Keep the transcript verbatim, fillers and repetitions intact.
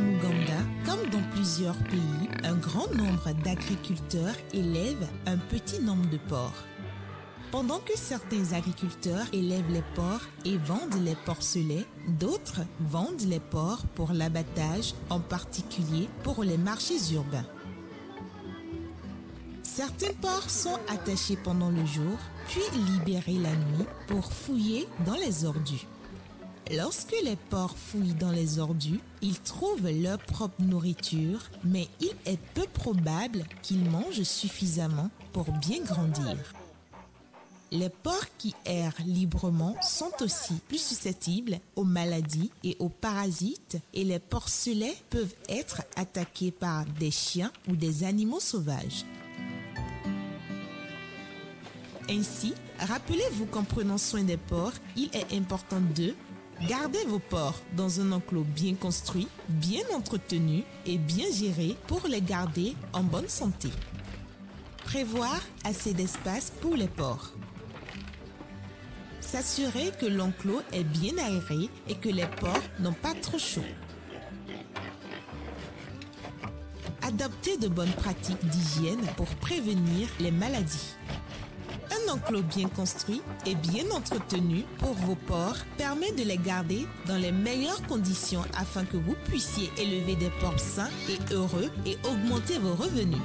En Ouganda, comme dans plusieurs pays, un grand nombre d'agriculteurs élèvent un petit nombre de porcs. Pendant que certains agriculteurs élèvent les porcs et vendent les porcelets, d'autres vendent les porcs pour l'abattage, en particulier pour les marchés urbains. Certains porcs sont attachés pendant le jour, puis libérés la nuit pour fouiller dans les ordures. Lorsque les porcs fouillent dans les ordures, ils trouvent leur propre nourriture, mais il est peu probable qu'ils mangent suffisamment pour bien grandir. Les porcs qui errent librement sont aussi plus susceptibles aux maladies et aux parasites, et les porcelets peuvent être attaqués par des chiens ou des animaux sauvages. Ainsi, rappelez-vous qu'en prenant soin des porcs, il est important de garder vos porcs dans un enclos bien construit, bien entretenu et bien géré pour les garder en bonne santé. Prévoir assez d'espace pour les porcs. S'assurer que l'enclos est bien aéré et que les porcs n'ont pas trop chaud. Adopter de bonnes pratiques d'hygiène pour prévenir les maladies. Un enclos bien construit et bien entretenu pour vos porcs permet de les garder dans les meilleures conditions afin que vous puissiez élever des porcs sains et heureux et augmenter vos revenus.